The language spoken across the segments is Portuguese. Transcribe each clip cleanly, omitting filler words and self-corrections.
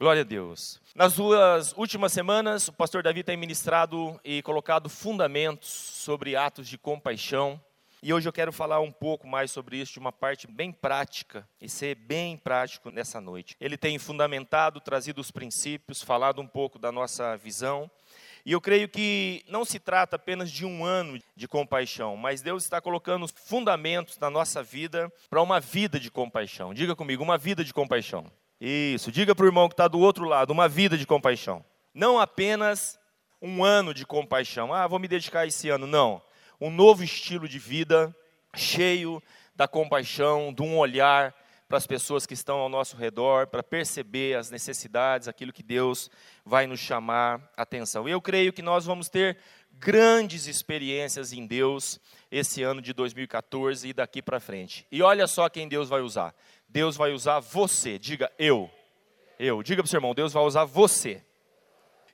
Glória a Deus. Nas duas últimas semanas, o pastor Davi tem ministrado e colocado fundamentos sobre atos de compaixão. E hoje eu quero falar um pouco mais sobre isso, de uma parte bem prática, e ser bem prático nessa noite. Ele tem fundamentado, trazido os princípios, falado um pouco da nossa visão. E eu creio que não se trata apenas de um ano de compaixão, mas Deus está colocando os fundamentos na nossa vida para uma vida de compaixão. Diga comigo, uma vida de compaixão. Isso, diga para o irmão que está do outro lado, uma vida de compaixão. Não apenas um ano de compaixão. Ah, vou me dedicar esse ano. Não. Um novo estilo de vida, cheio da compaixão, de um olhar para as pessoas que estão ao nosso redor, para perceber as necessidades, aquilo que Deus vai nos chamar a atenção. Eu creio que nós vamos ter grandes experiências em Deus esse ano de 2014 e daqui para frente. E olha só quem Deus vai usar. Deus vai usar você. Diga, eu. Eu. Diga para o seu irmão, Deus vai usar você.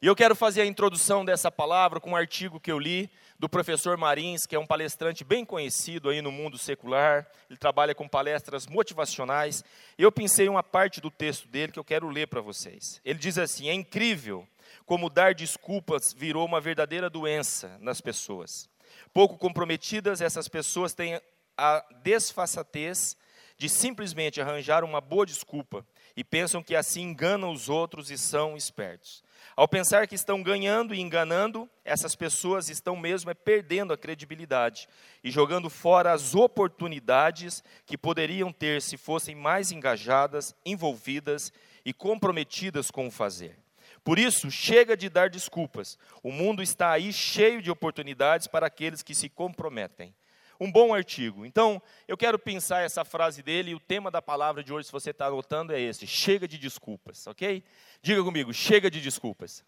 E eu quero fazer a introdução dessa palavra com um artigo que eu li do professor Marins, que é um palestrante bem conhecido aí no mundo secular. Ele trabalha com palestras motivacionais. Eu pensei uma parte do texto dele que eu quero ler para vocês. Ele diz assim: é incrível como dar desculpas virou uma verdadeira doença nas pessoas. Pouco comprometidas, essas pessoas têm a desfaçatez de simplesmente arranjar uma boa desculpa e pensam que assim enganam os outros e são espertos. Ao pensar que estão ganhando e enganando, essas pessoas estão mesmo perdendo a credibilidade e jogando fora as oportunidades que poderiam ter se fossem mais engajadas, envolvidas e comprometidas com o fazer. Por isso, chega de dar desculpas. O mundo está aí cheio de oportunidades para aqueles que se comprometem. Um bom artigo. Então, eu quero pensar essa frase dele, e o tema da palavra de hoje, se você está anotando, é esse: chega de desculpas, ok? Diga comigo, chega de desculpas.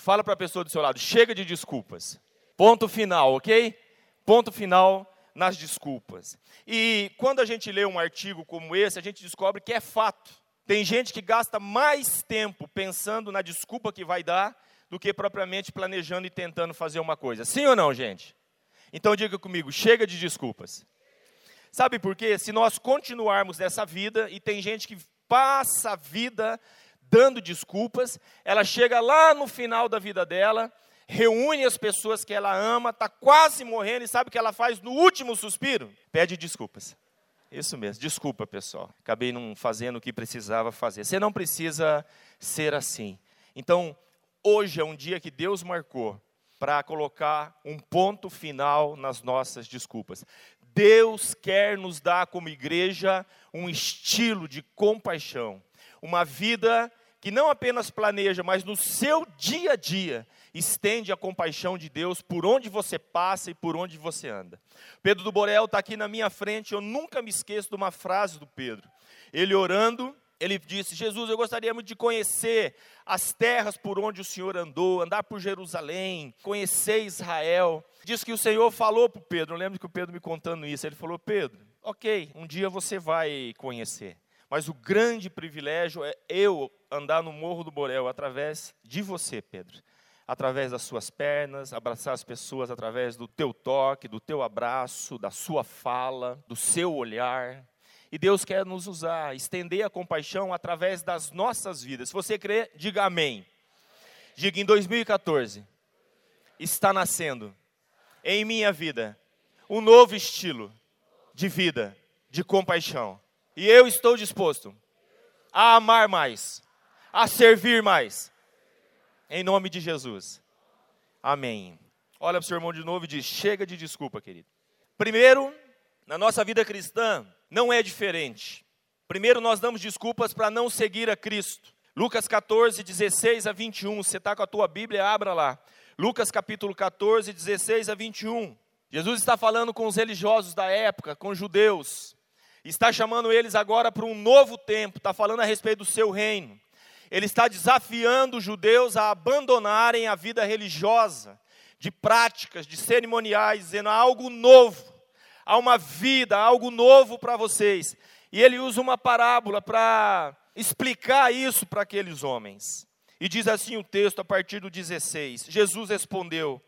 Fala para a pessoa do seu lado, chega de desculpas. Ponto final, ok? Ponto final nas desculpas. E quando a gente lê um artigo como esse, a gente descobre que é fato. Tem gente que gasta mais tempo pensando na desculpa que vai dar do que propriamente planejando e tentando fazer uma coisa. Sim ou não, gente? Então diga comigo, chega de desculpas. Sabe por quê? Se nós continuarmos nessa vida, e tem gente que passa a vida dando desculpas, ela chega lá no final da vida dela, reúne as pessoas que ela ama, está quase morrendo, e sabe o que ela faz no último suspiro? Pede desculpas. Isso mesmo, desculpa pessoal, acabei não fazendo o que precisava fazer. Você não precisa ser assim. Então, hoje é um dia que Deus marcou para colocar um ponto final nas nossas desculpas. Deus quer nos dar como igreja um estilo de compaixão, uma vida que não apenas planeja, mas no seu dia a dia, estende a compaixão de Deus por onde você passa e por onde você anda. Pedro do Borel está aqui na minha frente, eu nunca me esqueço de uma frase do Pedro. Ele orando, ele disse: Jesus, eu gostaria muito de conhecer as terras por onde o Senhor andou, andar por Jerusalém, conhecer Israel. Diz que o Senhor falou para o Pedro, eu lembro que o Pedro me contando isso, ele falou: Pedro, ok, um dia você vai conhecer, mas o grande privilégio é eu andar no Morro do Borel através de você, Pedro. Através das suas pernas, abraçar as pessoas através do teu toque, do teu abraço, da sua fala, do seu olhar. E Deus quer nos usar, estender a compaixão através das nossas vidas. Se você crê, diga amém. Diga, em 2014, está nascendo em minha vida um novo estilo de vida, de compaixão. E eu estou disposto a amar mais, a servir mais. Em nome de Jesus. Amém. Olha para o seu irmão de novo e diz: chega de desculpa, querido. Primeiro, na nossa vida cristã, não é diferente. Primeiro, nós damos desculpas para não seguir a Cristo. Lucas 14, 16 a 21. Você está com a tua Bíblia, abra lá. Lucas capítulo 14, 16 a 21. Jesus está falando com os religiosos da época, com os judeus. Está chamando eles agora para um novo tempo. Está falando a respeito do seu reino. Ele está desafiando os judeus a abandonarem a vida religiosa, de práticas, de cerimoniais, dizendo: há algo novo. Há uma vida, há algo novo para vocês. E ele usa uma parábola para explicar isso para aqueles homens. E diz assim o texto a partir do 16. Jesus respondeu: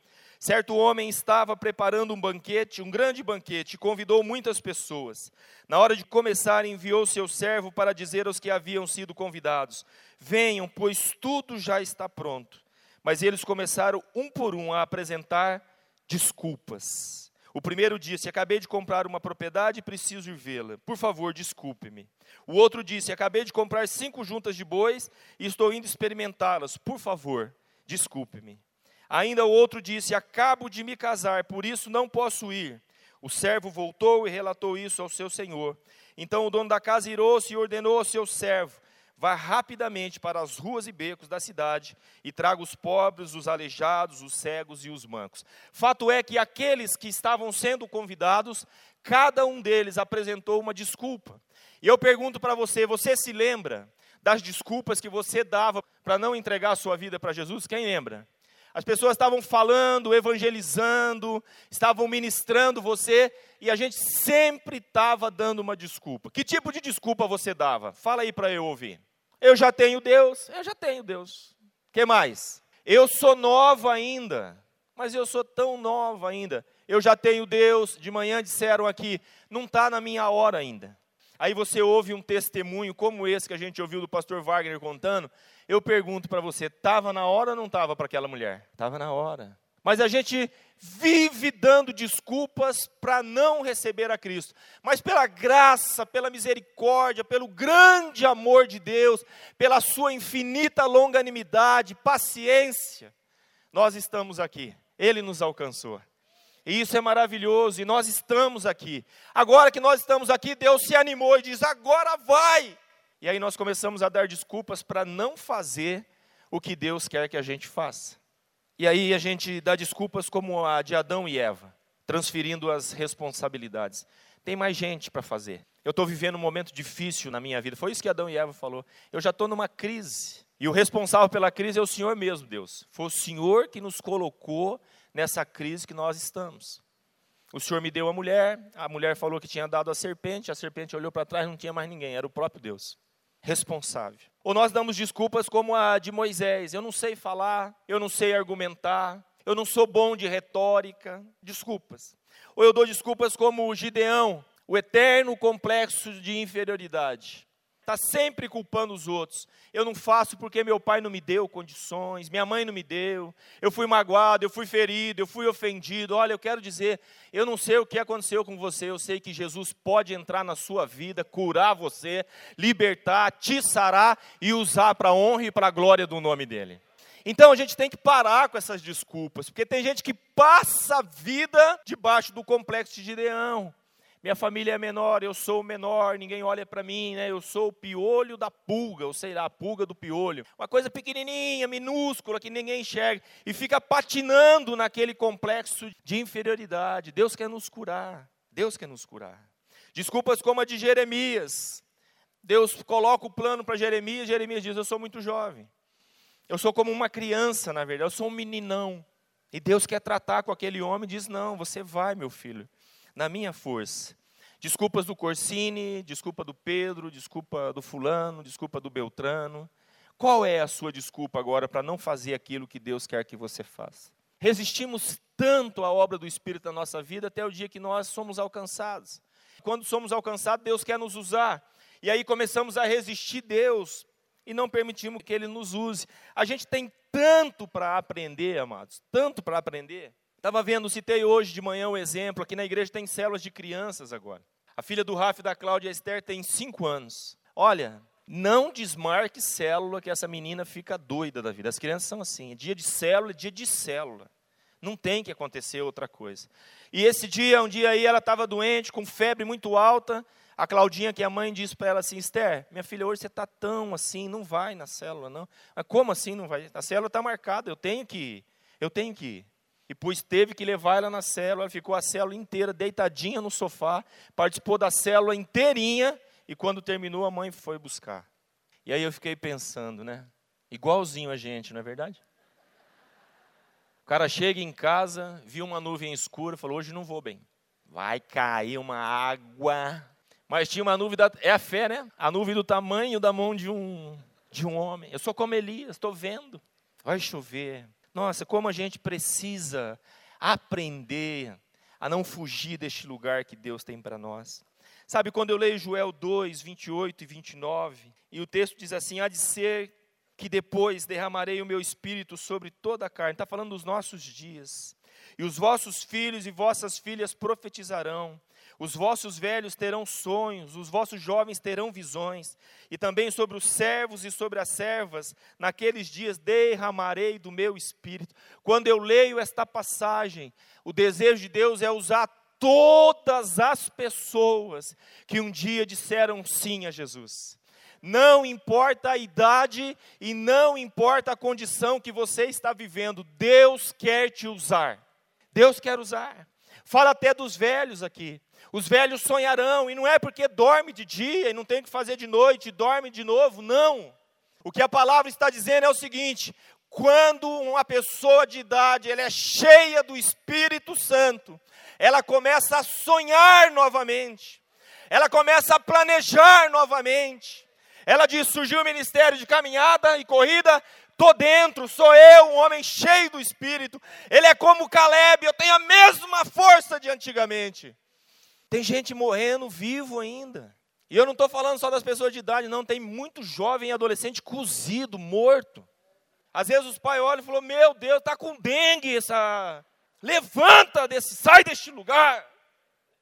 Certo homem estava preparando um banquete, um grande banquete, e convidou muitas pessoas. Na hora de começar, enviou seu servo para dizer aos que haviam sido convidados: venham, pois tudo já está pronto. Mas eles começaram, um por um, a apresentar desculpas. O primeiro disse: acabei de comprar uma propriedade e preciso ir vê-la. Por favor, desculpe-me. O outro disse: acabei de comprar 5 juntas de bois e estou indo experimentá-las. Por favor, desculpe-me. Ainda o outro disse: acabo de me casar, por isso não posso ir. O servo voltou e relatou isso ao seu senhor. Então o dono da casa irou-se e ordenou ao seu servo: vá rapidamente para as ruas e becos da cidade e traga os pobres, os aleijados, os cegos e os mancos. Fato é que aqueles que estavam sendo convidados, cada um deles apresentou uma desculpa. E eu pergunto para você: você se lembra das desculpas que você dava para não entregar a sua vida para Jesus? Quem lembra? As pessoas estavam falando, evangelizando, estavam ministrando você, e a gente sempre estava dando uma desculpa. Que tipo de desculpa você dava? Fala aí para eu ouvir. Eu já tenho Deus. O que mais? Eu sou nova ainda, mas eu sou tão nova ainda. Eu já tenho Deus. De manhã disseram aqui: não está na minha hora ainda. Aí você ouve um testemunho como esse que a gente ouviu do pastor Wagner contando. Eu pergunto para você: estava na hora ou não estava para aquela mulher? Estava na hora. Mas a gente vive dando desculpas para não receber a Cristo. Mas pela graça, pela misericórdia, pelo grande amor de Deus, pela sua infinita longanimidade, paciência, nós estamos aqui. Ele nos alcançou. E isso é maravilhoso, e nós estamos aqui. Agora que nós estamos aqui, Deus se animou e diz: agora vai! E aí nós começamos a dar desculpas para não fazer o que Deus quer que a gente faça. E aí a gente dá desculpas como a de Adão e Eva, transferindo as responsabilidades. Tem mais gente para fazer. Eu estou vivendo um momento difícil na minha vida. Foi isso que Adão e Eva falou. Eu já estou numa crise. E o responsável pela crise é o Senhor mesmo, Deus. Foi o Senhor que nos colocou nessa crise que nós estamos. O Senhor me deu a mulher falou que tinha dado a serpente olhou para trás e não tinha mais ninguém, era o próprio Deus. Responsável. Ou nós damos desculpas como a de Moisés: eu não sei falar, eu não sei argumentar, eu não sou bom de retórica. Desculpas. Ou eu dou desculpas como o Gideão, o eterno complexo de inferioridade. Está sempre culpando os outros. Eu não faço porque meu pai não me deu condições, minha mãe não me deu, eu fui magoado, eu fui ferido, eu fui ofendido. Olha, eu quero dizer, eu não sei o que aconteceu com você, eu sei que Jesus pode entrar na sua vida, curar você, libertar, te sarar e usar para a honra e para a glória do nome dele. Então a gente tem que parar com essas desculpas, porque tem gente que passa a vida debaixo do complexo de Gideão. Minha família é menor, eu sou o menor, ninguém olha para mim, né? Eu sou o piolho da pulga, ou sei lá, a pulga do piolho. Uma coisa pequenininha, minúscula, que ninguém enxerga. E fica patinando naquele complexo de inferioridade. Deus quer nos curar, Deus quer nos curar. Desculpas como a de Jeremias. Deus coloca o plano para Jeremias, Jeremias diz: eu sou muito jovem. Eu sou como uma criança, na verdade, eu sou um meninão. E Deus quer tratar com aquele homem e diz: não, você vai, meu filho. Na minha força. Desculpas do Corsini, desculpa do Pedro, desculpa do fulano, desculpa do Beltrano. Qual é a sua desculpa agora para não fazer aquilo que Deus quer que você faça? Resistimos tanto à obra do Espírito na nossa vida até o dia que nós somos alcançados. Quando somos alcançados, Deus quer nos usar. E aí começamos a resistir Deus e não permitimos que Ele nos use. A gente tem tanto para aprender, amados, tanto para aprender. Estava vendo, citei hoje de manhã um exemplo, aqui na igreja tem células de crianças agora. A filha do Rafa e da Cláudia, a Esther, tem 5 anos. Olha, não desmarque célula que essa menina fica doida da vida. As crianças são assim, é dia de célula. Não tem que acontecer outra coisa. E esse dia, um dia aí, ela estava doente, com febre muito alta. A Claudinha, que é a mãe, disse para ela assim: Esther, minha filha, hoje você está tão assim, não vai na célula, não. Mas como assim não vai? A célula está marcada, eu tenho que ir. E pois teve que levar ela na célula, ela ficou a célula inteira deitadinha no sofá, participou da célula inteirinha, e quando terminou a mãe foi buscar. E aí eu fiquei pensando, né? Igualzinho a gente, não é verdade? O cara chega em casa, viu uma nuvem escura, falou: hoje não vou bem. Vai cair uma água. Mas tinha uma nuvem, é a fé, né? A nuvem do tamanho da mão de um homem. Eu sou como Elias, estou vendo. Vai chover. Nossa, como a gente precisa aprender a não fugir deste lugar que Deus tem para nós. Sabe, quando eu leio Joel 2, 28 e 29, e o texto diz assim: há de ser que depois derramarei o meu espírito sobre toda a carne. Está falando dos nossos dias. E os vossos filhos e vossas filhas profetizarão. Os vossos velhos terão sonhos, os vossos jovens terão visões, e também sobre os servos e sobre as servas, naqueles dias derramarei do meu espírito. Quando eu leio esta passagem, o desejo de Deus é usar todas as pessoas que um dia disseram sim a Jesus. Não importa a idade e não importa a condição que você está vivendo, Deus quer te usar. Deus quer usar. Fala até dos velhos aqui. Os velhos sonharão, e não é porque dorme de dia e não tem o que fazer de noite, dorme de novo, não. O que a palavra está dizendo é o seguinte: quando uma pessoa de idade ela é cheia do Espírito Santo, ela começa a sonhar novamente, ela começa a planejar novamente. Ela diz: surgiu o ministério de caminhada e corrida, estou dentro, sou eu, um homem cheio do Espírito. Ele é como Caleb, eu tenho a mesma força de antigamente. Tem gente morrendo vivo ainda. E eu não estou falando só das pessoas de idade, não. Tem muito jovem e adolescente cozido, morto. Às vezes os pais olham e falam: meu Deus, está com dengue essa... Levanta, sai deste lugar.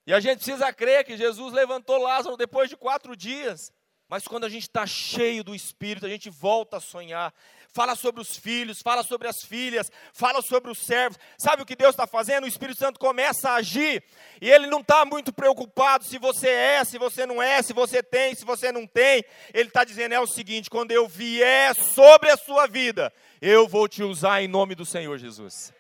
E a gente precisa crer que Jesus levantou Lázaro depois de 4 dias. Mas quando a gente está cheio do Espírito, a gente volta a sonhar. Fala sobre os filhos, fala sobre as filhas, fala sobre os servos. Sabe o que Deus está fazendo? O Espírito Santo começa a agir. E Ele não está muito preocupado se você é, se você não é, se você tem, se você não tem. Ele está dizendo é o seguinte: quando eu vier sobre a sua vida, eu vou te usar em nome do Senhor Jesus.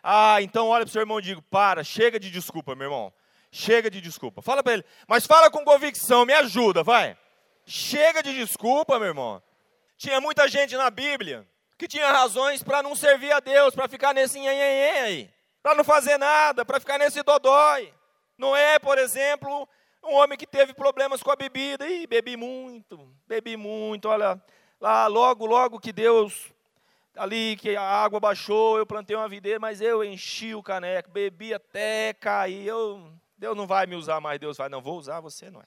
Ah, então olha para o seu irmão e diga: para, chega de desculpa, meu irmão. Chega de desculpa. Fala para ele, mas fala com convicção, me ajuda, vai. Chega de desculpa, meu irmão. Tinha muita gente na Bíblia que tinha razões para não servir a Deus, para ficar nesse nhenhenhen aí, para não fazer nada, para ficar nesse dodói. Noé, por exemplo, um homem que teve problemas com a bebida. Ih, bebi muito, olha, lá logo que Deus, ali que a água baixou, eu plantei uma videira, mas eu enchi o caneco, bebi até cair. Deus não vai me usar mais, Deus vai, não, vou usar você, Noé.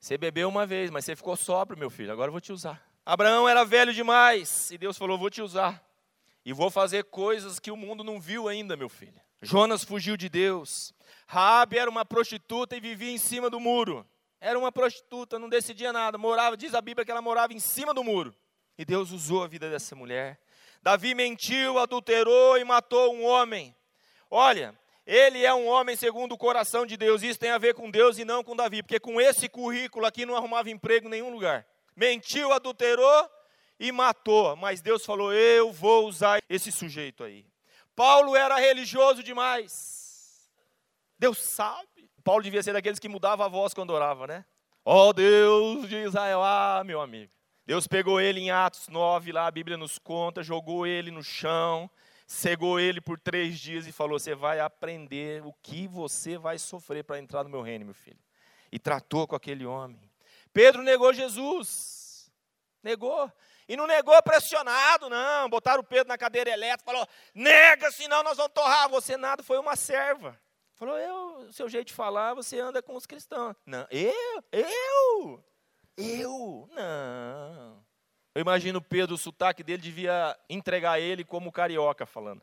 Você bebeu uma vez, mas você ficou sóbrio, meu filho, agora eu vou te usar. Abraão era velho demais, e Deus falou: vou te usar, e vou fazer coisas que o mundo não viu ainda, meu filho. Jonas fugiu de Deus. Raabe era uma prostituta e vivia em cima do muro. Era uma prostituta, não decidia nada, morava, diz a Bíblia que ela morava em cima do muro. E Deus usou a vida dessa mulher. Davi mentiu, adulterou e matou um homem. Olha... Ele é um homem segundo o coração de Deus. Isso tem a ver com Deus e não com Davi, porque com esse currículo aqui não arrumava emprego em nenhum lugar. Mentiu, adulterou e matou, mas Deus falou: eu vou usar esse sujeito aí. Paulo era religioso demais. Deus sabe. Paulo devia ser daqueles que mudava a voz quando orava, né? Ó Deus de Israel, ah, meu amigo. Deus pegou ele em Atos 9, lá a Bíblia nos conta, jogou ele no chão. Cegou ele por 3 dias e falou: você vai aprender o que você vai sofrer para entrar no meu reino, meu filho. E tratou com aquele homem. Pedro negou Jesus. Negou. E não negou pressionado, não. Botaram o Pedro na cadeira elétrica, falou: nega, senão nós vamos torrar você. Nada, foi uma serva. Falou: o seu jeito de falar, você anda com os cristãos. Não, eu, não. Eu imagino Pedro, o sotaque dele devia entregar ele como carioca falando.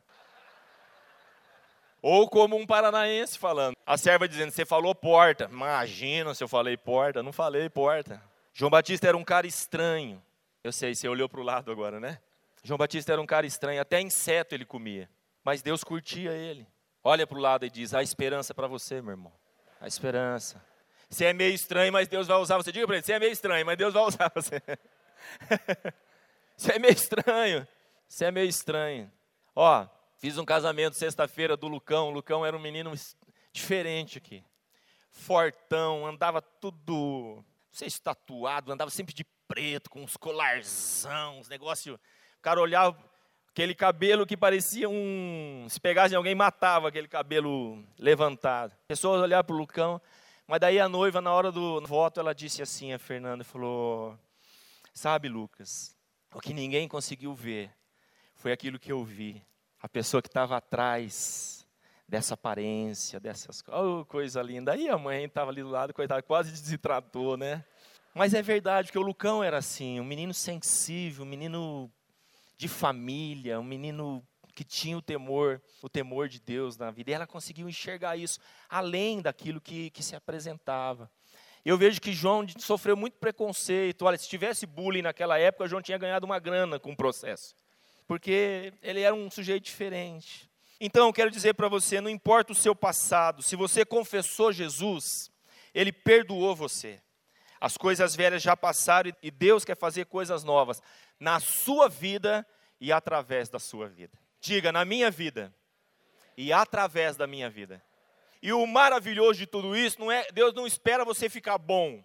Ou como um paranaense falando. A serva dizendo: você falou porta. Imagina se eu falei porta. Não falei porta. João Batista era um cara estranho. Eu sei, você olhou para o lado agora, né? João Batista era um cara estranho. Até inseto ele comia. Mas Deus curtia ele. Olha para o lado e diz: há esperança para você, meu irmão. Há esperança. Você é meio estranho, mas Deus vai usar você. Diga para ele: você é meio estranho, mas Deus vai usar você. Isso é meio estranho. Ó, fiz um casamento sexta-feira do Lucão. O Lucão era um menino diferente aqui. Fortão, andava tudo, não sei se tatuado, andava sempre de preto, com uns colarzão, uns negócios. O cara olhava aquele cabelo que parecia um... Se pegasse alguém, matava aquele cabelo levantado. Pessoas olhavam pro Lucão, mas daí a noiva, na hora do voto, ela disse assim, a Fernanda falou... Sabe, Lucas, o que ninguém conseguiu ver foi aquilo que eu vi. A pessoa que estava atrás dessa aparência, dessas coisas. Oh, coisa linda. Aí a mãe estava ali do lado, coitada, quase desidratou, né? Mas é verdade, porque o Lucão era assim, um menino sensível, um menino de família, um menino que tinha o temor de Deus na vida. E ela conseguiu enxergar isso, além daquilo que se apresentava. Eu vejo que João sofreu muito preconceito. Olha, se tivesse bullying naquela época, João tinha ganhado uma grana com o processo. Porque ele era um sujeito diferente. Então, eu quero dizer para você, não importa o seu passado, se você confessou Jesus, ele perdoou você. As coisas velhas já passaram e Deus quer fazer coisas novas na sua vida e através da sua vida. Diga, na minha vida e através da minha vida. E o maravilhoso de tudo isso, não é, Deus não espera você ficar bom.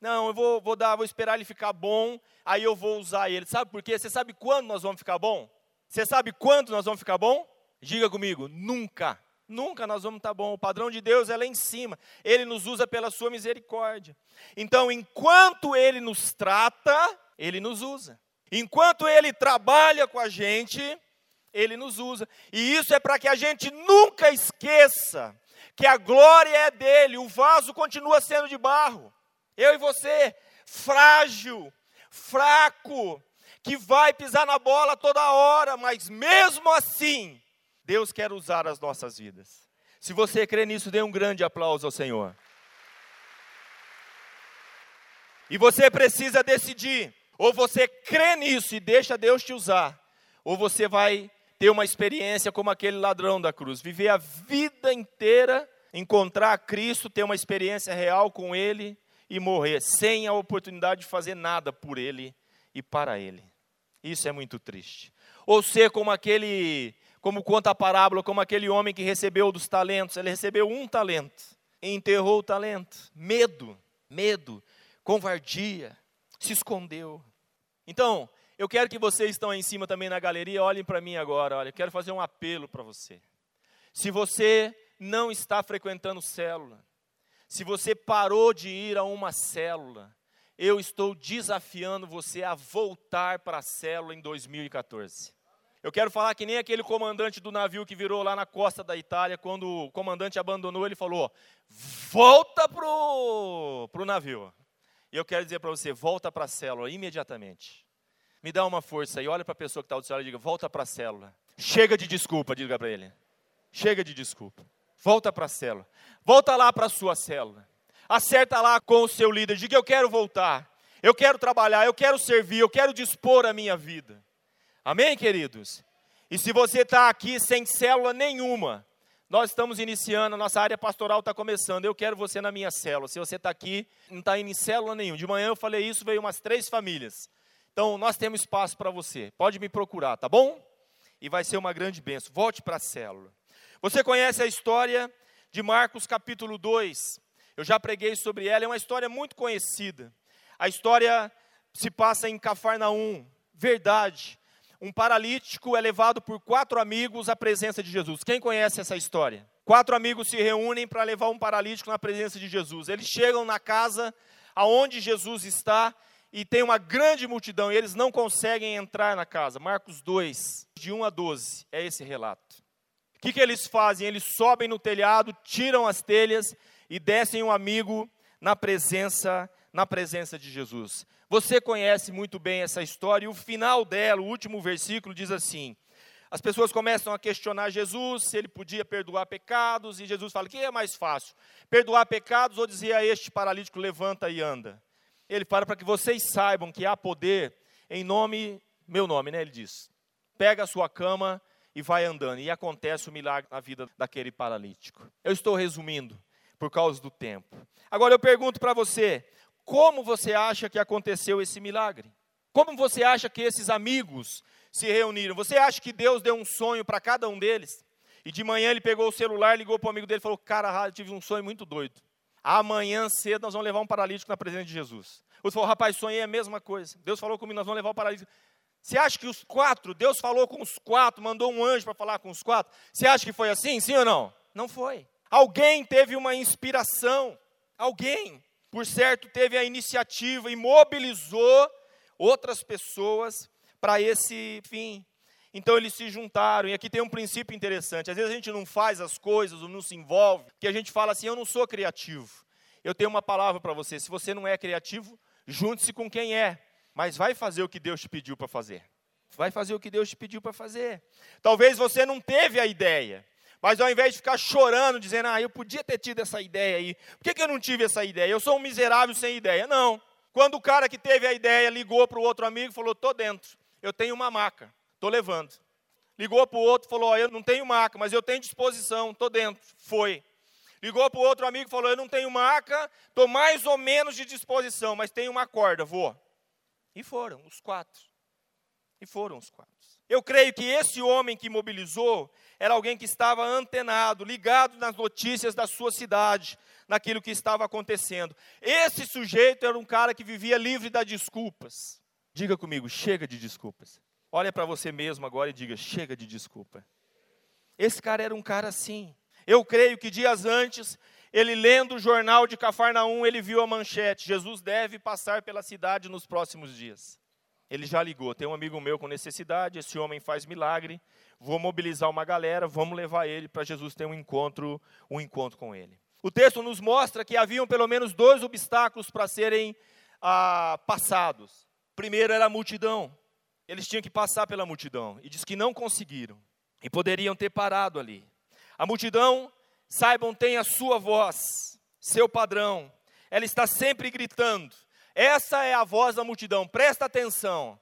Não, eu vou esperar ele ficar bom, aí eu vou usar ele. Sabe por quê? Você sabe quando nós vamos ficar bom? Você sabe quando nós vamos ficar bom? Diga comigo, nunca. Nunca nós vamos estar bom. O padrão de Deus é lá em cima. Ele nos usa pela sua misericórdia. Então, enquanto ele nos trata, ele nos usa. Enquanto ele trabalha com a gente, ele nos usa. E isso é para que a gente nunca esqueça que a glória é dele. O vaso continua sendo de barro. Eu e você, frágil, fraco, que vai pisar na bola toda hora, mas mesmo assim, Deus quer usar as nossas vidas. Se você crê nisso, dê um grande aplauso ao Senhor. E você precisa decidir, ou você crê nisso e deixa Deus te usar, ou você vai ter uma experiência como aquele ladrão da cruz, viver a vida inteira, encontrar Cristo, ter uma experiência real com Ele e morrer, sem a oportunidade de fazer nada por Ele e para Ele. Isso é muito triste. Ou ser como aquele... Como conta a parábola, como aquele homem que recebeu dos talentos. Ele recebeu um talento, enterrou o talento. Medo, covardia, se escondeu. Então, eu quero que vocês que estão aí em cima também na galeria, olhem para mim agora. Olha, eu quero fazer um apelo para você. Se você não está frequentando célula, se você parou de ir a uma célula, eu estou desafiando você a voltar para a célula em 2014. Eu quero falar que nem aquele comandante do navio que virou lá na costa da Itália, quando o comandante abandonou, ele falou, volta para o navio. E eu quero dizer para você, volta para a célula imediatamente. Me dá uma força aí, olha para a pessoa que está ao seu lado e diga, volta para a célula. Chega de desculpa, diga para ele. Chega de desculpa. Volta para a célula. Volta lá para a sua célula. Acerta lá com o seu líder, diga, eu quero voltar. Eu quero trabalhar, eu quero servir, eu quero dispor a minha vida. Amém, queridos? E se você está aqui sem célula nenhuma, nós estamos iniciando, a nossa área pastoral está começando, eu quero você na minha célula. Se você está aqui, não está indo em célula nenhuma. De manhã eu falei isso, veio umas 3 famílias. Então, nós temos espaço para você. Pode me procurar, tá bom? E vai ser uma grande bênção. Volte para a célula. Você conhece a história de Marcos capítulo 2. Eu já preguei sobre ela, é uma história muito conhecida. A história se passa em Cafarnaum, verdade. Um paralítico é levado por 4 amigos à presença de Jesus. Quem conhece essa história? 4 amigos se reúnem para levar um paralítico na presença de Jesus. Eles chegam na casa aonde Jesus está e tem uma grande multidão. E eles não conseguem entrar na casa. Marcos 2, de 1 a 12, é esse relato. O que eles fazem? Eles sobem no telhado, tiram as telhas e descem um amigo na presença de Jesus. Você conhece muito bem essa história, e o final dela, o último versículo, diz assim, as pessoas começam a questionar Jesus, se ele podia perdoar pecados, e Jesus fala, o que é mais fácil? Perdoar pecados ou dizer a este paralítico, levanta e anda? Ele fala, para que vocês saibam que há poder em nome, meu nome, né? Ele diz, pega a sua cama e vai andando, e acontece o milagre na vida daquele paralítico. Eu estou resumindo, por causa do tempo. Agora eu pergunto para você, como você acha que aconteceu esse milagre? Como você acha que esses amigos se reuniram? Você acha que Deus deu um sonho para cada um deles? E de manhã ele pegou o celular, ligou para o amigo dele e falou, cara, eu tive um sonho muito doido. Amanhã cedo nós vamos levar um paralítico na presença de Jesus. Ele falou, rapaz, sonhei a mesma coisa. Deus falou comigo, nós vamos levar o paralítico. Você acha que os 4, Deus falou com os 4, mandou um anjo para falar com os 4? Você acha que foi assim, sim ou não? Não foi. Alguém teve uma inspiração. Alguém. Por certo, teve a iniciativa e mobilizou outras pessoas para esse fim. Então eles se juntaram, e aqui tem um princípio interessante. Às vezes a gente não faz as coisas, ou não se envolve, porque a gente fala assim, eu não sou criativo. Eu tenho uma palavra para você, se você não é criativo, junte-se com quem é, mas vai fazer o que Deus te pediu para fazer. Vai fazer o que Deus te pediu para fazer. Talvez você não teve a ideia, mas ao invés de ficar chorando, dizendo, eu podia ter tido essa ideia aí. Por que eu não tive essa ideia? Eu sou um miserável sem ideia. Não. Quando o cara que teve a ideia ligou para o outro amigo e falou, estou dentro, eu tenho uma maca, estou levando. Ligou para o outro e falou, eu não tenho maca, mas eu tenho disposição, estou dentro. Foi. Ligou para o outro amigo e falou, eu não tenho maca, estou mais ou menos de disposição, mas tenho uma corda, vou. E foram os quatro. Eu creio que esse homem que mobilizou era alguém que estava antenado, ligado nas notícias da sua cidade, naquilo que estava acontecendo. Esse sujeito era um cara que vivia livre das desculpas. Diga comigo, chega de desculpas. Olha para você mesmo agora e diga, chega de desculpa. Esse cara era um cara assim. Eu creio que dias antes, ele lendo o jornal de Cafarnaum, ele viu a manchete, Jesus deve passar pela cidade nos próximos dias. Ele já ligou, tem um amigo meu com necessidade, esse homem faz milagre, vou mobilizar uma galera, vamos levar ele para Jesus ter um encontro com ele. O texto nos mostra que haviam pelo menos 2 obstáculos para serem passados. Primeiro era a multidão, eles tinham que passar pela multidão, e diz que não conseguiram, e poderiam ter parado ali. A multidão, saibam, tem a sua voz, seu padrão, ela está sempre gritando. Essa é a voz da multidão, presta atenção.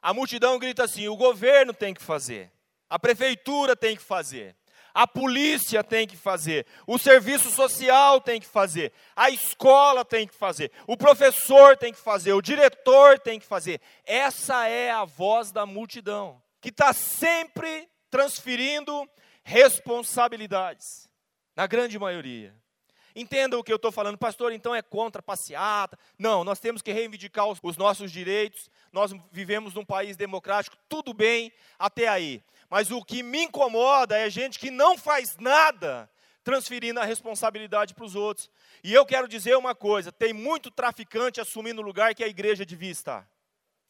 A multidão grita assim, o governo tem que fazer, a prefeitura tem que fazer, a polícia tem que fazer, o serviço social tem que fazer, a escola tem que fazer, o professor tem que fazer, o diretor tem que fazer. Essa é a voz da multidão, que está sempre transferindo responsabilidades, na grande maioria. Entenda o que eu estou falando, pastor, então é contra passeata. Não, nós temos que reivindicar os nossos direitos, nós vivemos num país democrático, tudo bem até aí. Mas o que me incomoda é gente que não faz nada transferindo a responsabilidade para os outros. E eu quero dizer uma coisa, tem muito traficante assumindo o lugar que a igreja devia estar.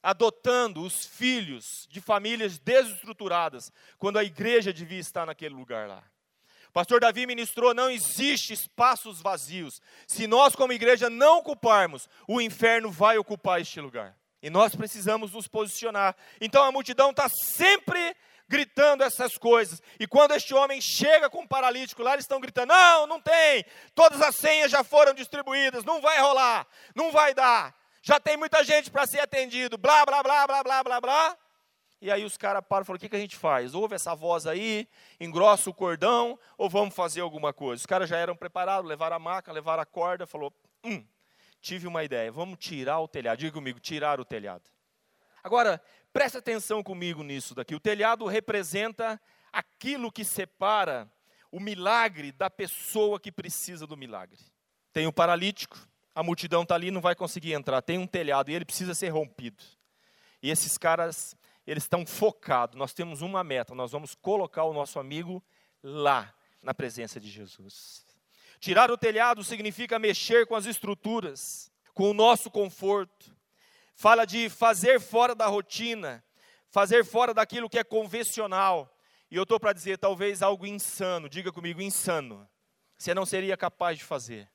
Adotando os filhos de famílias desestruturadas, quando a igreja devia estar naquele lugar lá. Pastor Davi ministrou, não existe espaços vazios. Se nós como igreja não ocuparmos, o inferno vai ocupar este lugar. E nós precisamos nos posicionar. Então a multidão está sempre gritando essas coisas. E quando este homem chega com um paralítico lá, eles estão gritando, não tem. Todas as senhas já foram distribuídas, não vai rolar, não vai dar. Já tem muita gente para ser atendido, blá, blá, blá, blá, blá, blá, blá. E aí os caras param e falam, o que a gente faz? Ouve essa voz aí, engrossa o cordão, ou vamos fazer alguma coisa? Os caras já eram preparados, levaram a maca, levaram a corda, falou, tive uma ideia, vamos tirar o telhado. Diga comigo, tirar o telhado. Agora, presta atenção comigo nisso daqui. O telhado representa aquilo que separa o milagre da pessoa que precisa do milagre. Tem o paralítico, a multidão está ali, não vai conseguir entrar. Tem um telhado e ele precisa ser rompido. E esses caras... eles estão focados, nós temos uma meta, nós vamos colocar o nosso amigo lá, na presença de Jesus. Tirar o telhado significa mexer com as estruturas, com o nosso conforto. Fala de fazer fora da rotina, fazer fora daquilo que é convencional. E eu estou para dizer, talvez algo insano, diga comigo, insano. Você não seria capaz de fazer.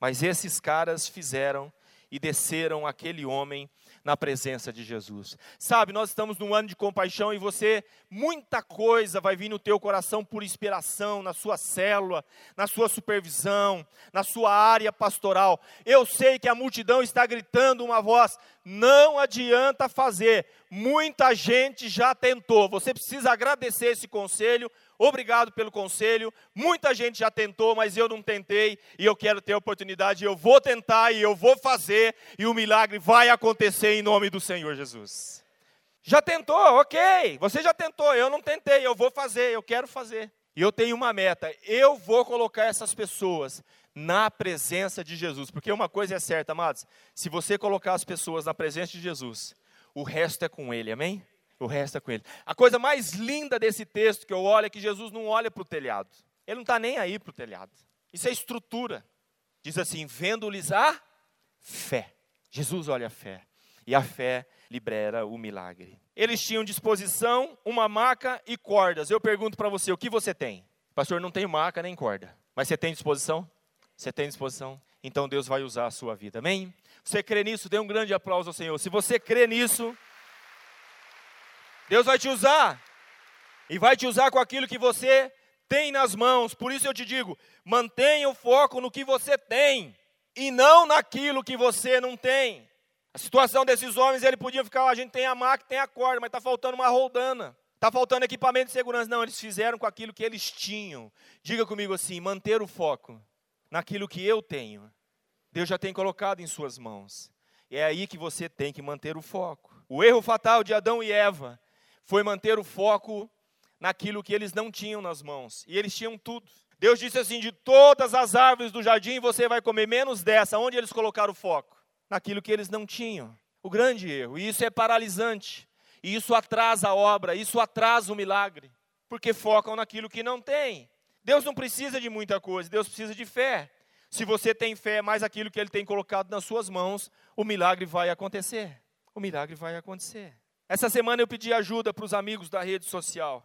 Mas esses caras fizeram e desceram aquele homem na presença de Jesus. Sabe, nós estamos num ano de compaixão e você, muita coisa vai vir no teu coração por inspiração, na sua célula, na sua supervisão, na sua área pastoral. Eu sei que a multidão está gritando uma voz, não adianta fazer, muita gente já tentou. Você precisa agradecer esse conselho, obrigado pelo conselho, muita gente já tentou, mas eu não tentei, e eu quero ter a oportunidade, eu vou tentar, e eu vou fazer, e o milagre vai acontecer em nome do Senhor Jesus. Já tentou, ok, você já tentou, eu não tentei, eu vou fazer, eu quero fazer. E eu tenho uma meta, eu vou colocar essas pessoas na presença de Jesus, porque uma coisa é certa, amados, se você colocar as pessoas na presença de Jesus, o resto é com Ele, amém? O resto é com Ele. A coisa mais linda desse texto que eu olho é que Jesus não olha para o telhado. Ele não está nem aí para o telhado. Isso é estrutura. Diz assim, vendo-lhes a fé. Jesus olha a fé. E a fé libera o milagre. eles tinham disposição, uma maca e cordas. Eu pergunto para você, o que você tem? Pastor, não tenho maca nem corda. Mas você tem disposição? Você tem disposição? Então Deus vai usar a sua vida, amém? Você crê nisso? Dê um grande aplauso ao Senhor. Se você crê nisso, Deus vai te usar. E vai te usar com aquilo que você tem nas mãos. Por isso eu te digo, mantenha o foco no que você tem. E não naquilo que você não tem. A situação desses homens, ele podia ficar lá, a gente tem a máquina, tem a corda, mas está faltando uma roldana. Está faltando equipamento de segurança. Não, eles fizeram com aquilo que eles tinham. Diga comigo assim, manter o foco naquilo que eu tenho. Deus já tem colocado em suas mãos. É aí que você tem que manter o foco. O erro fatal de Adão e Eva foi manter o foco naquilo que eles não tinham nas mãos. E eles tinham tudo. Deus disse assim, de todas as árvores do jardim, você vai comer menos dessa. Onde eles colocaram o foco? Naquilo que eles não tinham. O grande erro. E isso é paralisante. E isso atrasa a obra. Isso atrasa o milagre. Porque focam naquilo que não tem. Deus não precisa de muita coisa. Deus precisa de fé. Se você tem fé, mais aquilo que Ele tem colocado nas suas mãos, o milagre vai acontecer. O milagre vai acontecer. Essa semana eu pedi ajuda para os amigos da rede social.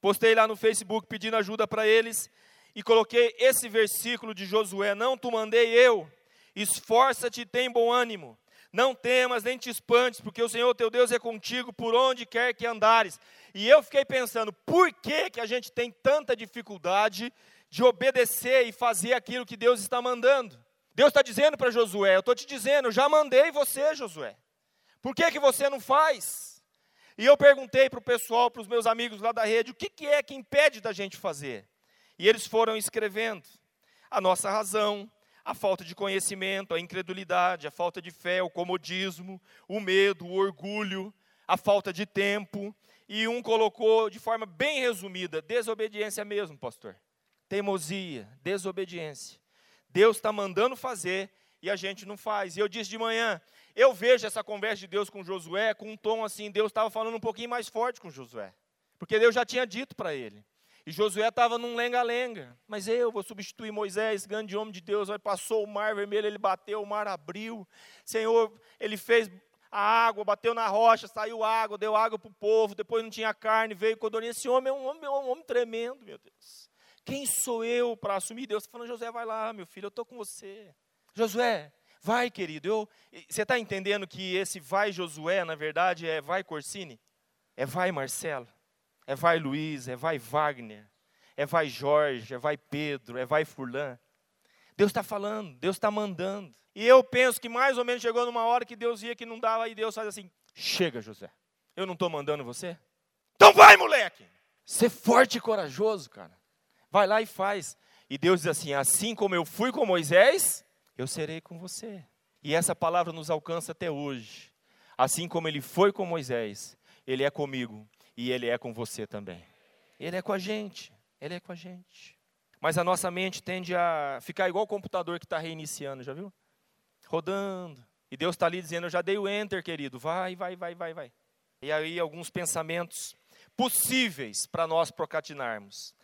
Postei lá no Facebook pedindo ajuda para eles. E coloquei esse versículo de Josué, não te mandei eu, esforça-te e tem bom ânimo, não temas nem te espantes, porque o Senhor teu Deus é contigo por onde quer que andares. E eu fiquei pensando, por que a gente tem tanta dificuldade de obedecer e fazer aquilo que Deus está mandando? Deus está dizendo para Josué, eu estou te dizendo, eu já mandei você, Josué, por que você não faz? E eu perguntei para o pessoal, para os meus amigos lá da rede, o que é que impede da gente fazer? E eles foram escrevendo a nossa razão, a falta de conhecimento, a incredulidade, a falta de fé, o comodismo, o medo, o orgulho, a falta de tempo. E um colocou de forma bem resumida, desobediência mesmo, pastor. Teimosia, desobediência. Deus está mandando fazer e a gente não faz. E eu disse de manhã, eu vejo essa conversa de Deus com Josué com um tom assim, Deus estava falando um pouquinho mais forte com Josué. Porque Deus já tinha dito para ele. E Josué estava num lenga-lenga, mas eu vou substituir Moisés, grande homem de Deus, passou o mar vermelho, ele bateu, o mar abriu, Senhor, ele fez a água, bateu na rocha, saiu água, deu água para o povo, depois não tinha carne, veio codorna, esse homem é um homem tremendo, meu Deus, quem sou eu para assumir? Deus está falando, Josué, vai lá, meu filho, eu estou com você, Josué, vai querido, você está entendendo que esse vai Josué, na verdade, é vai Corsini, é vai Marcelo, é vai Luiz, é vai Wagner, é vai Jorge, é vai Pedro, é vai Furlan. Deus está falando, Deus está mandando. E eu penso que mais ou menos chegou numa hora que Deus via que não dava, e Deus faz assim, chega José, eu não estou mandando você? Então vai moleque! Ser forte e corajoso, cara. Vai lá e faz. E Deus diz assim, assim como eu fui com Moisés, eu serei com você. E essa palavra nos alcança até hoje. Assim como ele foi com Moisés, ele é comigo. E Ele é com você também. Ele é com a gente. Ele é com a gente. Mas a nossa mente tende a ficar igual o computador que está reiniciando, já viu? Rodando. E Deus está ali dizendo, eu já dei o enter, querido. Vai. E aí alguns pensamentos possíveis para nós procrastinarmos.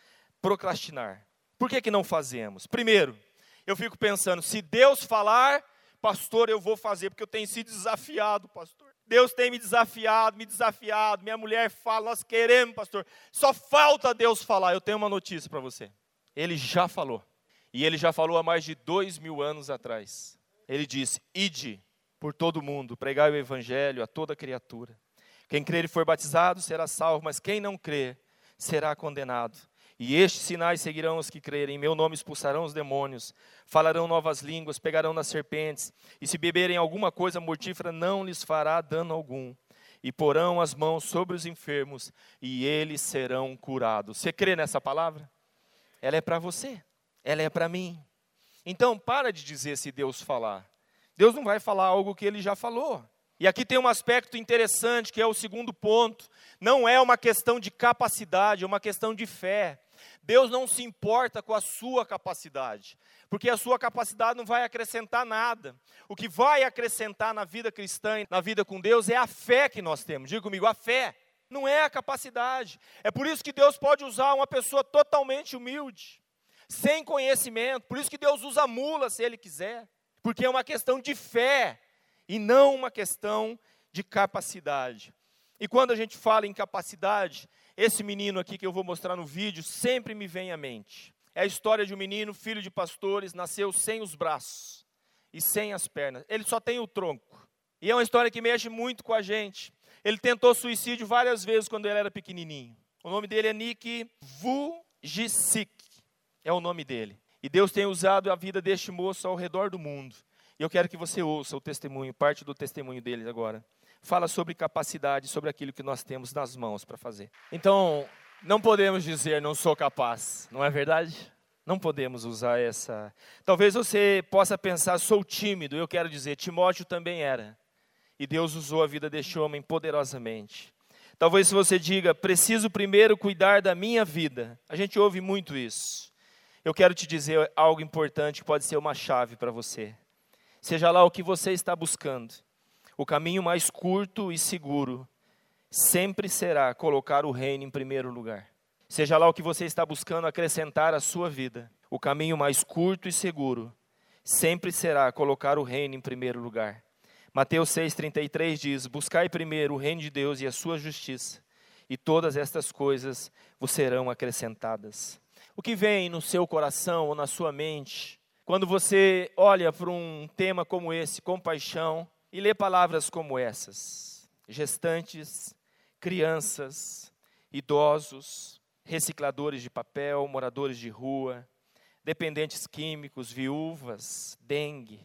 Procrastinar. Por que não fazemos? Primeiro, eu fico pensando, se Deus falar, pastor, eu vou fazer, porque eu tenho sido desafiado, pastor. Deus tem me desafiado, minha mulher fala, nós queremos, pastor. Só falta Deus falar. Eu tenho uma notícia para você. Ele já falou. E Ele já falou há mais de 2000 anos atrás. Ele disse, ide por todo mundo, pregai o evangelho a toda criatura. Quem crer e for batizado será salvo, mas quem não crer será condenado. E estes sinais seguirão os que crerem, em meu nome expulsarão os demônios, falarão novas línguas, pegarão nas serpentes, e se beberem alguma coisa mortífera, não lhes fará dano algum. E porão as mãos sobre os enfermos, e eles serão curados. Você crê nessa palavra? Ela é para você, ela é para mim. Então, para de dizer se Deus falar. Deus não vai falar algo que Ele já falou. E aqui tem um aspecto interessante, que é o segundo ponto. Não é uma questão de capacidade, é uma questão de fé. Deus não se importa com a sua capacidade, porque a sua capacidade não vai acrescentar nada. O que vai acrescentar na vida cristã e na vida com Deus é a fé que nós temos. Diga comigo, a fé não é a capacidade. É por isso que Deus pode usar uma pessoa totalmente humilde, sem conhecimento. Por isso que Deus usa mula se Ele quiser, porque é uma questão de fé e não uma questão de capacidade. E quando a gente fala em capacidade, esse menino aqui que eu vou mostrar no vídeo sempre me vem à mente. É a história de um menino, filho de pastores, nasceu sem os braços e sem as pernas. Ele só tem o tronco. E é uma história que mexe muito com a gente. Ele tentou suicídio várias vezes quando ele era pequenininho. O nome dele é Nick Vujicic. É o nome dele. E Deus tem usado a vida deste moço ao redor do mundo. E eu quero que você ouça o testemunho, parte do testemunho dele agora. Fala sobre capacidade, sobre aquilo que nós temos nas mãos para fazer. Então, não podemos dizer, não sou capaz, não é verdade? Não podemos usar essa... Talvez você possa pensar, sou tímido, eu quero dizer, Timóteo também era. E Deus usou a vida deste homem poderosamente. Talvez você diga, preciso primeiro cuidar da minha vida. A gente ouve muito isso. Eu quero te dizer algo importante que pode ser uma chave para você. Seja lá o que você está buscando. O caminho mais curto e seguro sempre será colocar o reino em primeiro lugar. Seja lá o que você está buscando acrescentar à sua vida. O caminho mais curto e seguro sempre será colocar o reino em primeiro lugar. Mateus 6,33 diz, buscai primeiro o reino de Deus e a sua justiça, e todas estas coisas vos serão acrescentadas. O que vem no seu coração ou na sua mente, quando você olha para um tema como esse, compaixão, e lê palavras como essas, gestantes, crianças, idosos, recicladores de papel, moradores de rua, dependentes químicos, viúvas, dengue,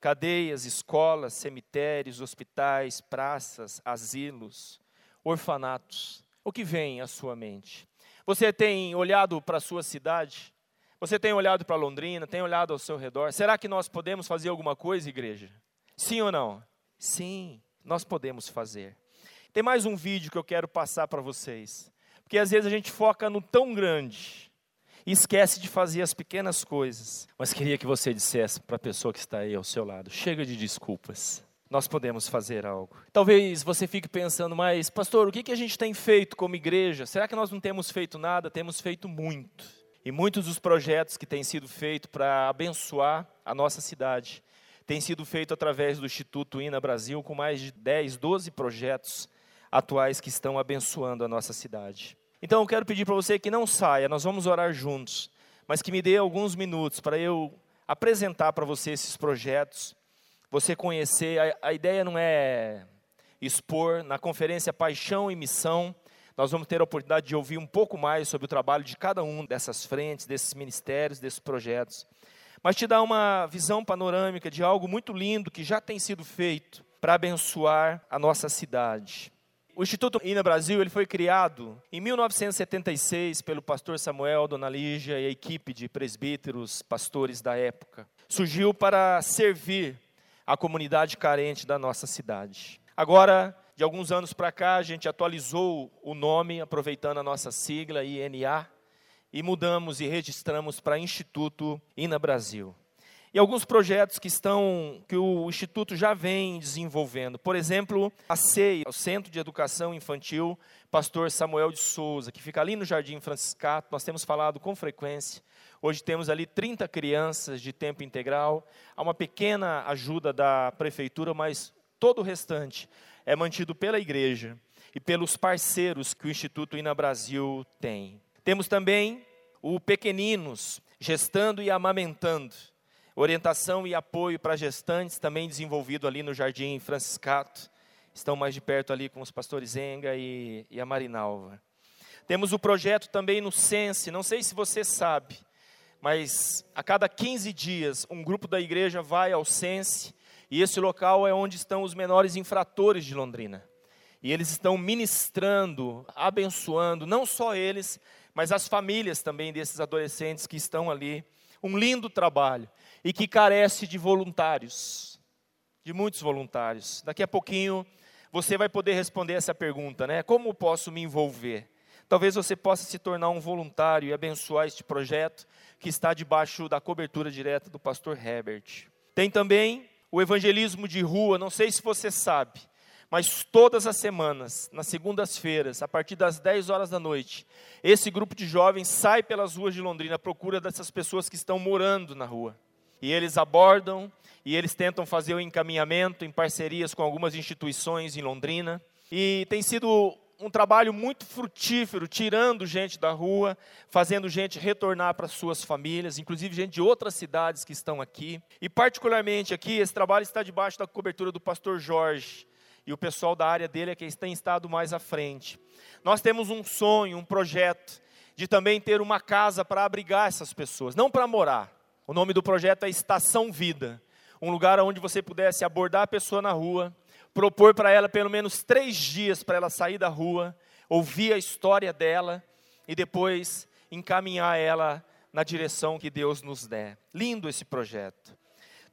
cadeias, escolas, cemitérios, hospitais, praças, asilos, orfanatos, o que vem à sua mente? Você tem olhado para a sua cidade? Você tem olhado para Londrina? Tem olhado ao seu redor? Será que nós podemos fazer alguma coisa, igreja? Sim ou não? Sim, nós podemos fazer. Tem mais um vídeo que eu quero passar para vocês. Porque às vezes a gente foca no tão grande e esquece de fazer as pequenas coisas. Mas queria que você dissesse para a pessoa que está aí ao seu lado, chega de desculpas, nós podemos fazer algo. Talvez você fique pensando, mas pastor, o que a gente tem feito como igreja? Será que nós não temos feito nada? Temos feito muito. E muitos dos projetos que têm sido feitos para abençoar a nossa cidade tem sido feito através do Instituto INA Brasil, com mais de 10, 12 projetos atuais que estão abençoando a nossa cidade. Então eu quero pedir para você que não saia, nós vamos orar juntos, mas que me dê alguns minutos para eu apresentar para você esses projetos, você conhecer, a ideia não é expor, na conferência Paixão e Missão, nós vamos ter a oportunidade de ouvir um pouco mais sobre o trabalho de cada um dessas frentes, desses ministérios, desses projetos. Mas te dá uma visão panorâmica de algo muito lindo que já tem sido feito para abençoar a nossa cidade. O Instituto INA Brasil ele foi criado em 1976 pelo pastor Samuel, dona Lígia e a equipe de presbíteros, pastores da época. Surgiu para servir a comunidade carente da nossa cidade. Agora, de alguns anos para cá, a gente atualizou o nome, aproveitando a nossa sigla INA, e mudamos e registramos para Instituto INA Brasil. E alguns projetos que o Instituto já vem desenvolvendo. Por exemplo, a CEI, o Centro de Educação Infantil, pastor Samuel de Souza, que fica ali no Jardim Franciscato, nós temos falado com frequência. Hoje temos ali 30 crianças de tempo integral. Há uma pequena ajuda da prefeitura, mas todo o restante é mantido pela igreja e pelos parceiros que o Instituto INA Brasil tem. Temos também o Pequeninos, Gestando e Amamentando, orientação e apoio para gestantes, também desenvolvido ali no Jardim Franciscato, estão mais de perto ali com os pastores Enga e a Marinalva. Temos o projeto também no Sense, não sei se você sabe, mas a cada 15 dias um grupo da igreja vai ao Sense, e esse local é onde estão os menores infratores de Londrina. E eles estão ministrando, abençoando, não só eles, mas as famílias também desses adolescentes que estão ali, um lindo trabalho, e que carece de voluntários, de muitos voluntários. Daqui a pouquinho você vai poder responder essa pergunta, né? Como posso me envolver? Talvez você possa se tornar um voluntário e abençoar este projeto, que está debaixo da cobertura direta do pastor Herbert. Tem também o evangelismo de rua, não sei se você sabe, mas todas as semanas, nas segundas-feiras, a partir das 10 horas da noite, esse grupo de jovens sai pelas ruas de Londrina à procura dessas pessoas que estão morando na rua. E eles abordam, e eles tentam fazer o encaminhamento em parcerias com algumas instituições em Londrina. E tem sido um trabalho muito frutífero, tirando gente da rua, fazendo gente retornar para suas famílias, inclusive gente de outras cidades que estão aqui. E particularmente aqui, esse trabalho está debaixo da cobertura do pastor Jorge, e o pessoal da área dele é quem tem estado mais à frente. Nós temos um sonho, um projeto, de também ter uma casa para abrigar essas pessoas, não para morar. O nome do projeto é Estação Vida, um lugar onde você pudesse abordar a pessoa na rua, propor para ela pelo menos 3 dias para ela sair da rua, ouvir a história dela e depois encaminhar ela na direção que Deus nos der. Lindo esse projeto.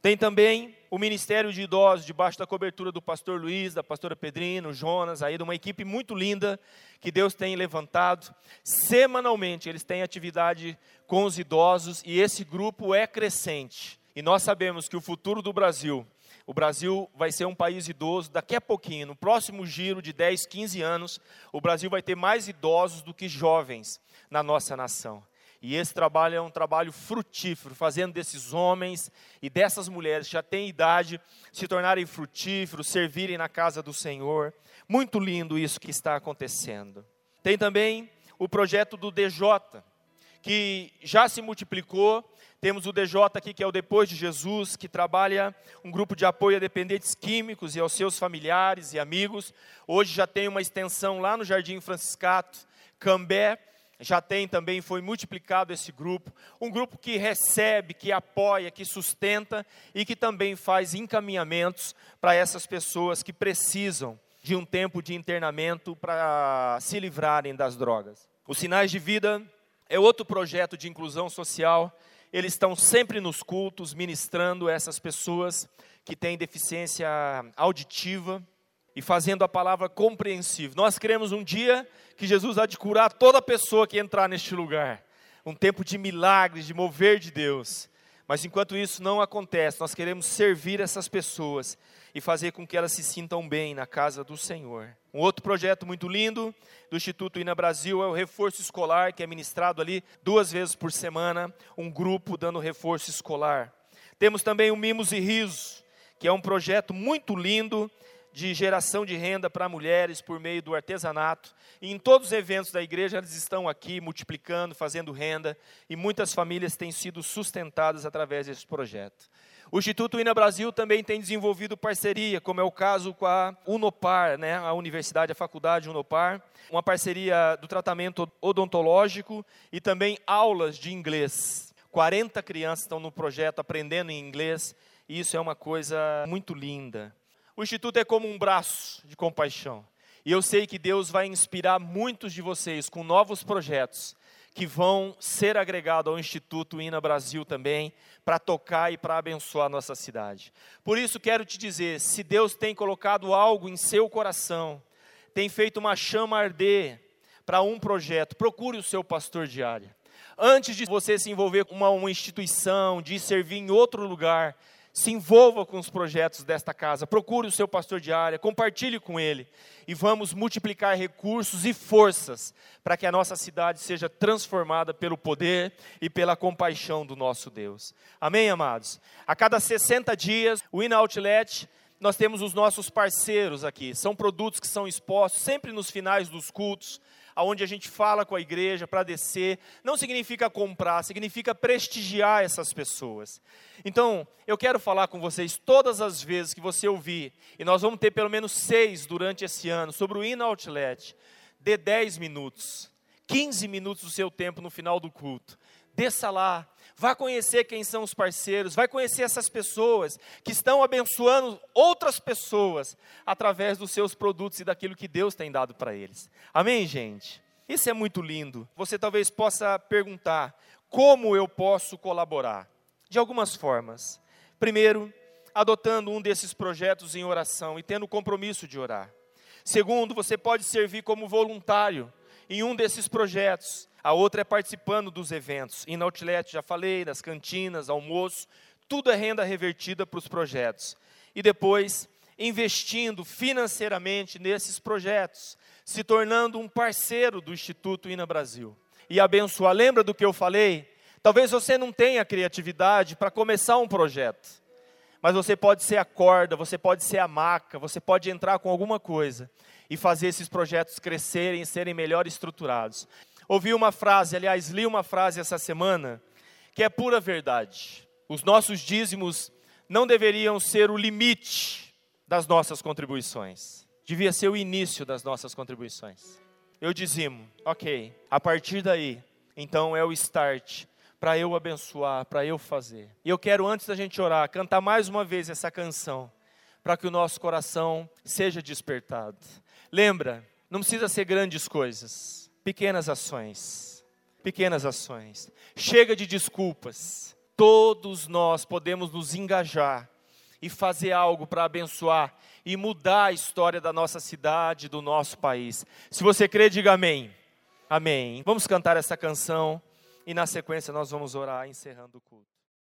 Tem também o Ministério de Idosos, debaixo da cobertura do pastor Luiz, da pastora Pedrino, Jonas, aí de uma equipe muito linda que Deus tem levantado. Semanalmente eles têm atividade com os idosos e esse grupo é crescente. E nós sabemos que o futuro do Brasil... O Brasil vai ser um país idoso daqui a pouquinho, no próximo giro de 10, 15 anos, o Brasil vai ter mais idosos do que jovens na nossa nação. E esse trabalho é um trabalho frutífero, fazendo desses homens e dessas mulheres que já têm idade, se tornarem frutíferos, servirem na casa do Senhor. Muito lindo isso que está acontecendo. Tem também o projeto do DJ, que já se multiplicou. Temos o DJ aqui, que é o Depois de Jesus, que trabalha um grupo de apoio a dependentes químicos e aos seus familiares e amigos. Hoje já tem uma extensão lá no Jardim Franciscato, Cambé, já tem também, foi multiplicado esse grupo. Um grupo que recebe, que apoia, que sustenta e que também faz encaminhamentos para essas pessoas que precisam de um tempo de internamento para se livrarem das drogas. Os Sinais de Vida é outro projeto de inclusão social. Eles estão sempre nos cultos, ministrando essas pessoas que têm deficiência auditiva e fazendo a palavra compreensível. Nós queremos um dia que Jesus há de curar toda pessoa que entrar neste lugar. Um tempo de milagres, de mover de Deus. Mas enquanto isso não acontece, nós queremos servir essas pessoas e fazer com que elas se sintam bem na casa do Senhor. Um outro projeto muito lindo do Instituto INA Brasil é o reforço escolar, que é ministrado ali 2 vezes por semana, um grupo dando reforço escolar. Temos também o Mimos e Risos, que é um projeto muito lindo de geração de renda para mulheres por meio do artesanato. E em todos os eventos da igreja, eles estão aqui multiplicando, fazendo renda, e muitas famílias têm sido sustentadas através desse projeto. O Instituto INA Brasil também tem desenvolvido parceria, como é o caso com a Unopar, né? A universidade, a faculdade Unopar, uma parceria do tratamento odontológico e também aulas de inglês. 40 crianças estão no projeto aprendendo em inglês, e isso é uma coisa muito linda. O Instituto é como um braço de compaixão, e eu sei que Deus vai inspirar muitos de vocês com novos projetos, que vão ser agregados ao Instituto INA Brasil também, para tocar e para abençoar a nossa cidade. Por isso quero te dizer, se Deus tem colocado algo em seu coração, tem feito uma chama arder para um projeto, procure o seu pastor de área. Antes de você se envolver com uma instituição, de servir em outro lugar, se envolva com os projetos desta casa, procure o seu pastor de área, compartilhe com ele e vamos multiplicar recursos e forças para que a nossa cidade seja transformada pelo poder e pela compaixão do nosso Deus. Amém, amados? A cada 60 dias, o In Outlet, nós temos os nossos parceiros aqui, são produtos que são expostos sempre nos finais dos cultos, onde a gente fala com a igreja para descer, não significa comprar, significa prestigiar essas pessoas. Então, eu quero falar com vocês todas as vezes que você ouvir, e nós vamos ter pelo menos 6 durante esse ano, sobre o In Outlet, dê 10 minutos, 15 minutos do seu tempo no final do culto. Desça lá, vá conhecer quem são os parceiros, vai conhecer essas pessoas que estão abençoando outras pessoas através dos seus produtos e daquilo que Deus tem dado para eles. Amém, gente? Isso é muito lindo. Você talvez possa perguntar, como eu posso colaborar? De algumas formas. Primeiro, adotando um desses projetos em oração e tendo o compromisso de orar. Segundo, você pode servir como voluntário em um desses projetos. A outra é participando dos eventos. In Outlet, já falei, das cantinas, almoço, tudo é renda revertida para os projetos. E depois, investindo financeiramente nesses projetos, se tornando um parceiro do Instituto INA Brasil. E abençoar, lembra do que eu falei? Talvez você não tenha criatividade para começar um projeto, Mas você pode ser a corda, você pode ser a maca, você pode entrar com alguma coisa e fazer esses projetos crescerem e serem melhor estruturados. Ouvi uma frase, aliás, li uma frase essa semana, que é pura verdade. Os nossos dízimos não deveriam ser o limite das nossas contribuições. Devia ser o início das nossas contribuições. Eu dizimo, ok, a partir daí, então é o start para eu abençoar, para eu fazer. E eu quero, antes da gente orar, cantar mais uma vez essa canção, para que o nosso coração seja despertado. Lembra, não precisa ser grandes coisas, pequenas ações, pequenas ações. Chega de desculpas. Todos nós podemos nos engajar e fazer algo para abençoar e mudar a história da nossa cidade, do nosso país. Se você crê, diga amém. Amém. Vamos cantar essa canção e na sequência nós vamos orar encerrando o culto.